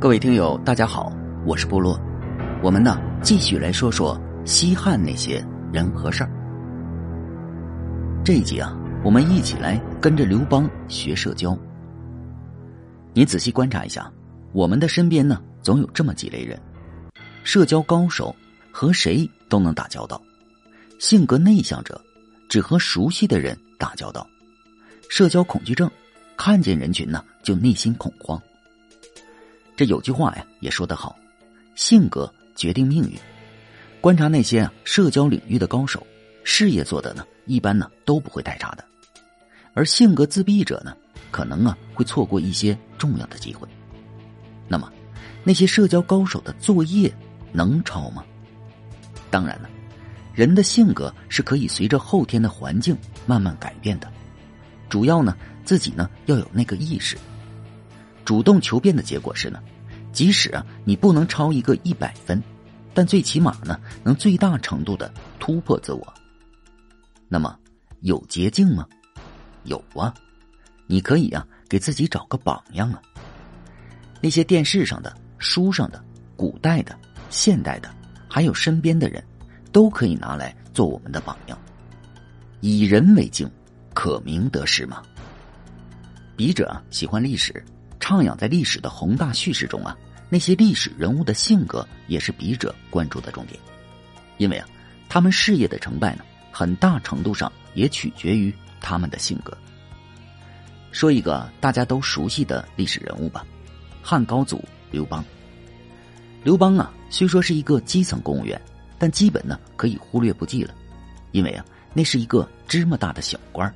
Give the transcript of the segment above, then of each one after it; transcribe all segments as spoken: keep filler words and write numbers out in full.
各位听友大家好，我是部落。我们呢继续来说说西汉那些人和事儿。这一集啊，我们一起来跟着刘邦学社交。你仔细观察一下，我们的身边呢总有这么几类人：社交高手，和谁都能打交道；性格内向者，只和熟悉的人打交道；社交恐惧症，看见人群呢就内心恐慌。这有句话呀也说得好，性格决定命运。观察那些、啊、社交领域的高手，事业做的呢一般呢都不会太差的，而性格自闭者呢可能啊会错过一些重要的机会。那么那些社交高手的作业能抄吗？当然了，人的性格是可以随着后天的环境慢慢改变的，主要呢自己呢要有那个意识。主动求变的结果是呢，即使啊你不能超一个一百分，但最起码呢能最大程度的突破自我。那么有捷径吗？有啊，你可以啊给自己找个榜样啊。那些电视上的、书上的、古代的、现代的，还有身边的人，都可以拿来做我们的榜样。以人为镜，可明得失嘛。笔者啊喜欢历史，徜徉在历史的宏大叙事中啊，那些历史人物的性格也是笔者关注的重点。因为啊，他们事业的成败呢，很大程度上也取决于他们的性格。说一个大家都熟悉的历史人物吧，汉高祖刘邦。刘邦啊，虽说是一个基层公务员，但基本呢可以忽略不计了，因为啊，那是一个芝麻大的小官，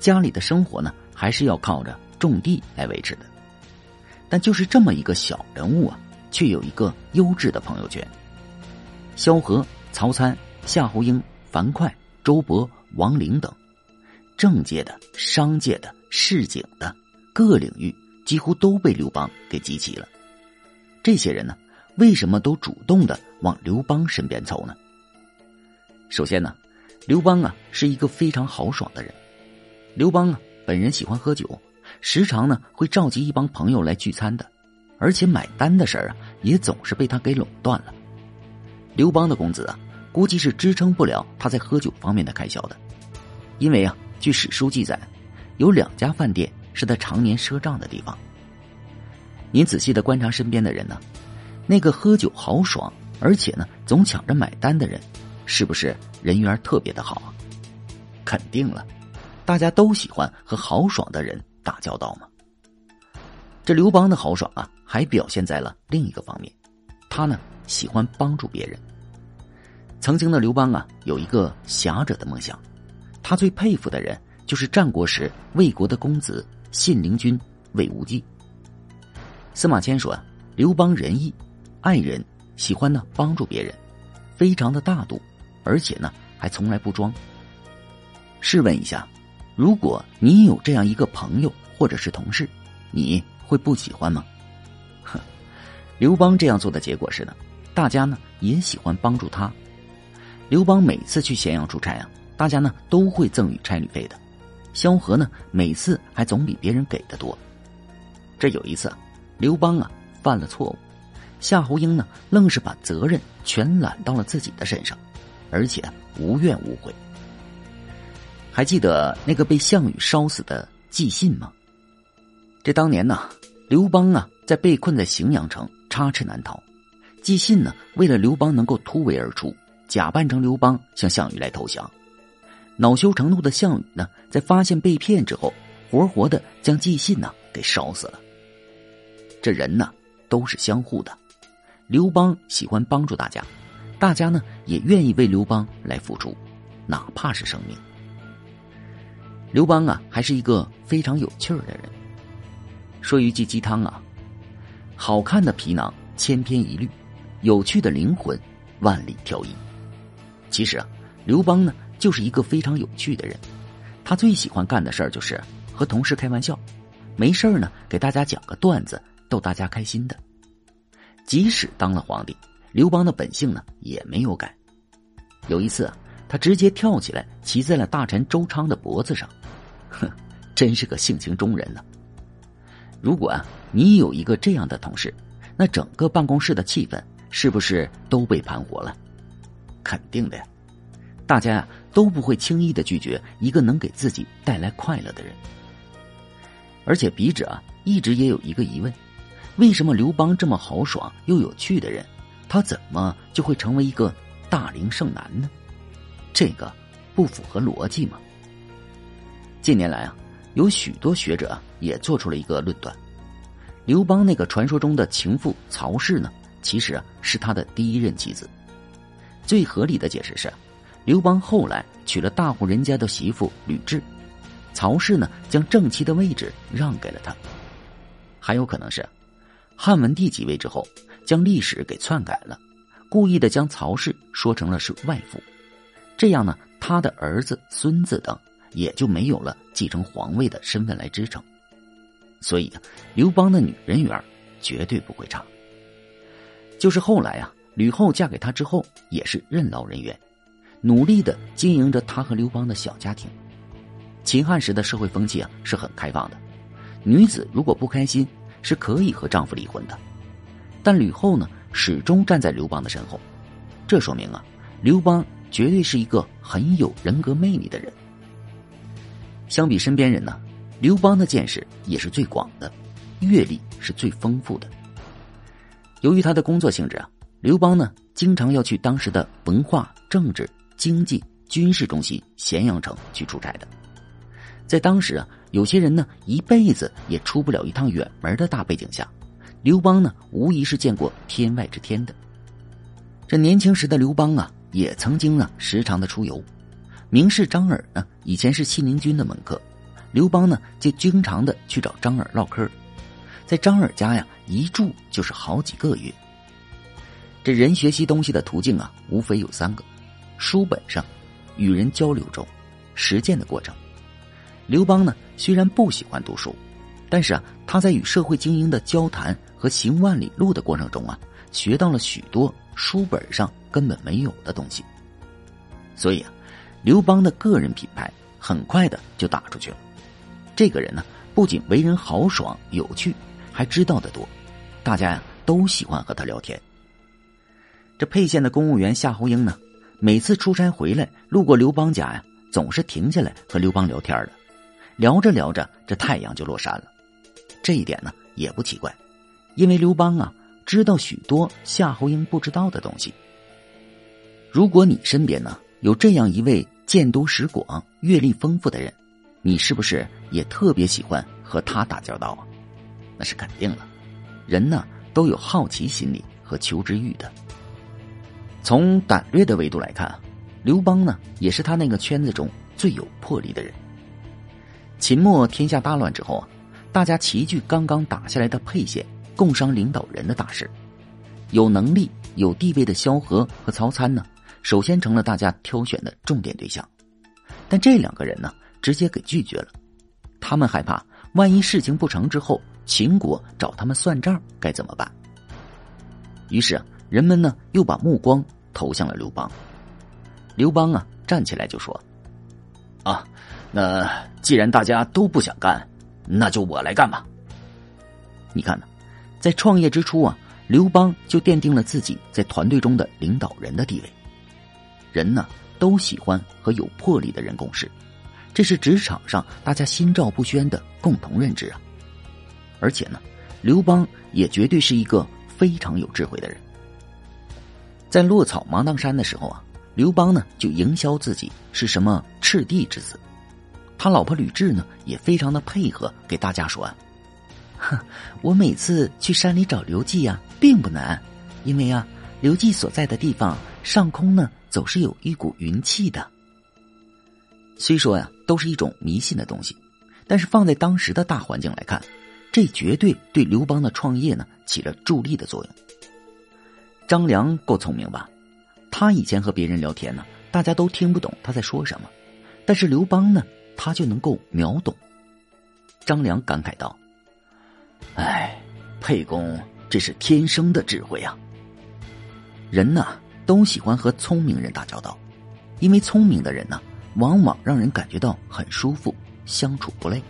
家里的生活呢还是要靠着种地来维持的。但就是这么一个小人物啊，却有一个优质的朋友圈。萧何、曹参、夏侯婴、樊哙、周勃、王陵等，政界的、商界的、市井的各领域几乎都被刘邦给集齐了。这些人呢为什么都主动的往刘邦身边凑呢？首先呢，刘邦啊是一个非常豪爽的人。刘邦啊本人喜欢喝酒，时常呢会召集一帮朋友来聚餐的，而且买单的事儿啊也总是被他给垄断了。刘邦的工资啊估计是支撑不了他在喝酒方面的开销的，因为啊据史书记载，有两家饭店是他常年赊账的地方。您仔细的观察身边的人呢、啊，那个喝酒豪爽，而且呢总抢着买单的人，是不是人缘特别的好啊？肯定了，大家都喜欢和豪爽的人打交道嘛。这刘邦的豪爽啊，还表现在了另一个方面，他呢喜欢帮助别人。曾经的刘邦啊，有一个侠者的梦想，他最佩服的人就是战国时魏国的公子信陵君魏无忌。司马迁说啊，刘邦仁义爱人，喜欢呢帮助别人，非常的大度，而且呢还从来不装。试问一下，如果你有这样一个朋友或者是同事，你会不喜欢吗？哼，刘邦这样做的结果是呢，大家呢也喜欢帮助他。刘邦每次去咸阳出差啊，大家呢都会赠予差旅费的。萧何呢每次还总比别人给的多。这有一次啊，刘邦啊犯了错误，夏侯婴呢愣是把责任全揽到了自己的身上，而且无怨无悔。还记得那个被项羽烧死的纪信吗？这当年呢，刘邦啊在被困在荥阳城，插翅难逃。纪信呢为了刘邦能够突围而出，假扮成刘邦向项羽来投降。恼羞成怒的项羽呢，在发现被骗之后，活活的将纪信呢给烧死了。这人呢都是相互的，刘邦喜欢帮助大家，大家呢也愿意为刘邦来付出，哪怕是生命。刘邦啊还是一个非常有趣儿的人。说一句鸡汤啊，好看的皮囊千篇一律，有趣的灵魂万里挑一。其实啊，刘邦呢就是一个非常有趣的人，他最喜欢干的事儿就是和同事开玩笑，没事儿呢给大家讲个段子，逗大家开心的。即使当了皇帝，刘邦的本性呢也没有改。有一次啊，他直接跳起来骑在了大臣周昌的脖子上，哼，真是个性情中人了。如果啊你有一个这样的同事，那整个办公室的气氛是不是都被盘活了？肯定的呀，大家啊都不会轻易的拒绝一个能给自己带来快乐的人。而且笔者啊一直也有一个疑问，为什么刘邦这么豪爽又有趣的人，他怎么就会成为一个大龄剩男呢？这个不符合逻辑吗？近年来啊，有许多学者啊也做出了一个论断，刘邦那个传说中的情妇曹氏呢，其实啊是他的第一任妻子。最合理的解释是，刘邦后来娶了大户人家的媳妇吕雉，曹氏呢将正妻的位置让给了他。还有可能是，汉文帝即位之后，将历史给篡改了，故意的将曹氏说成了是外父，这样呢，他的儿子、孙子等也就没有了继承皇位的身份来支撑。所以啊，刘邦的女人缘绝对不会差。就是后来啊，吕后嫁给他之后，也是任劳任怨，努力的经营着他和刘邦的小家庭。秦汉时的社会风气啊是很开放的，女子如果不开心是可以和丈夫离婚的，但吕后呢始终站在刘邦的身后，这说明啊，刘邦绝对是一个很有人格魅力的人。相比身边人呢，刘邦的见识也是最广的，阅历是最丰富的。由于他的工作性质啊，刘邦呢经常要去当时的文化、政治、经济、军事中心咸阳城去出差的。在当时啊，有些人呢一辈子也出不了一趟远门的大背景下，刘邦呢无疑是见过天外之天的。这年轻时的刘邦啊，也曾经呢时常的出游。名士张耳呢以前是信陵君的门客，刘邦呢就经常的去找张耳唠嗑，在张耳家呀一住就是好几个月。这人学习东西的途径啊，无非有三个：书本上、与人交流中、实践的过程。刘邦呢虽然不喜欢读书，但是啊，他在与社会精英的交谈和行万里路的过程中啊，学到了许多书本上根本没有的东西。所以啊，刘邦的个人品牌很快的就打出去了。这个人呢不仅为人豪爽有趣，还知道得多，大家呀、啊、都喜欢和他聊天。这沛县的公务员夏侯婴呢，每次出差回来路过刘邦家呀、啊、总是停下来和刘邦聊天的。聊着聊着，这太阳就落山了。这一点呢也不奇怪，因为刘邦啊知道许多夏侯婴不知道的东西。如果你身边呢有这样一位见多识广、阅历丰富的人，你是不是也特别喜欢和他打交道啊？那是肯定了，人呢都有好奇心理和求知欲的。从胆略的维度来看，刘邦呢也是他那个圈子中最有魄力的人。秦末天下大乱之后啊，大家齐聚刚刚打下来的沛县，共商领导人的大事。有能力有地位的萧何和曹参呢，首先成了大家挑选的重点对象，但这两个人呢直接给拒绝了。他们害怕万一事情不成之后，秦国找他们算账该怎么办。于是啊，人们呢又把目光投向了刘邦。刘邦啊站起来就说啊，那既然大家都不想干，那就我来干吧。你看呢，在创业之初啊，刘邦就奠定了自己在团队中的领导人的地位。人呢都喜欢和有魄力的人共事，这是职场上大家心照不宣的共同认知啊。而且呢，刘邦也绝对是一个非常有智慧的人。在落草芒砀山的时候啊，刘邦呢就营销自己是什么赤帝之子。他老婆吕雉呢也非常的配合，给大家说啊，我每次去山里找刘季啊并不难，因为啊刘季所在的地方上空呢总是有一股云气的。虽说呀、啊、都是一种迷信的东西，但是放在当时的大环境来看，这绝对对刘邦的创业呢起了助力的作用。张良够聪明吧，他以前和别人聊天呢，大家都听不懂他在说什么，但是刘邦呢他就能够秒懂。张良感慨道，哎，沛公这是天生的智慧啊。人呢、啊、都喜欢和聪明人打交道，因为聪明的人呢、啊、往往让人感觉到很舒服，相处不累。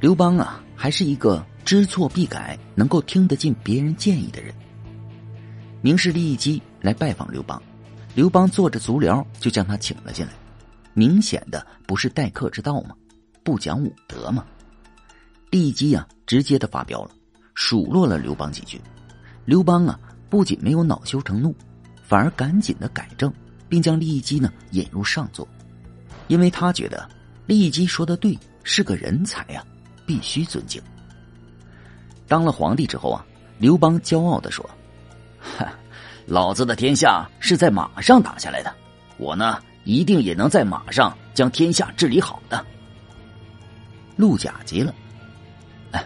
刘邦啊还是一个知错必改、能够听得进别人建议的人。明事利益基来拜访刘邦，刘邦坐着足疗就将他请了进来，明显的不是待客之道吗？不讲武德吗？利益基啊，直接的发飙了，数落了刘邦几句。刘邦啊，不仅没有恼羞成怒，反而赶紧的改正，并将利益基呢引入上座，因为他觉得利益基说的对，是个人才啊，必须尊敬。当了皇帝之后啊，刘邦骄傲的说：“老子的天下是在马上打下来的，我呢一定也能在马上将天下治理好的。”陆贾急了：“哎，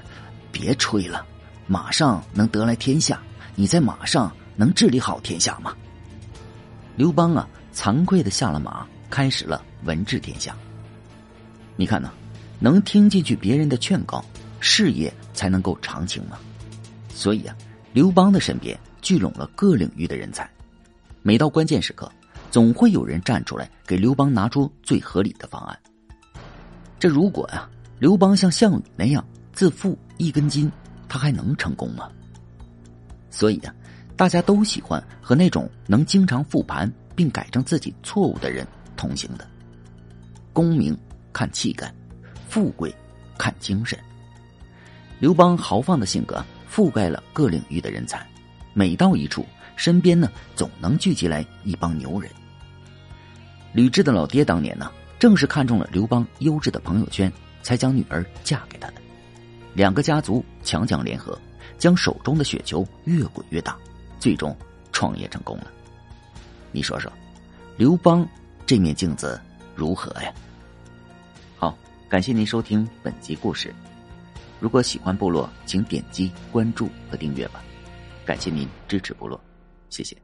别吹了，马上能得来天下，你在马上能治理好天下吗？”刘邦啊，惭愧的下了马，开始了文治天下。你看呢、啊，能听进去别人的劝告，事业才能够长青嘛。所以啊，刘邦的身边聚拢了各领域的人才，每到关键时刻，总会有人站出来给刘邦拿出最合理的方案。这如果啊，刘邦像项羽那样自负一根筋，他还能成功吗？所以啊，大家都喜欢和那种能经常复盘并改正自己错误的人同行的。功名看气概，富贵看精神。刘邦豪放的性格覆盖了各领域的人才。每到一处，身边呢总能聚集来一帮牛人。吕雉的老爹当年呢，正是看中了刘邦优质的朋友圈，才将女儿嫁给他的。两个家族强强联合，将手中的雪球越滚越大，最终创业成功了。你说说，刘邦这面镜子如何呀？好，感谢您收听本集故事。如果喜欢部落，请点击关注和订阅吧。感谢您支持部落，谢谢。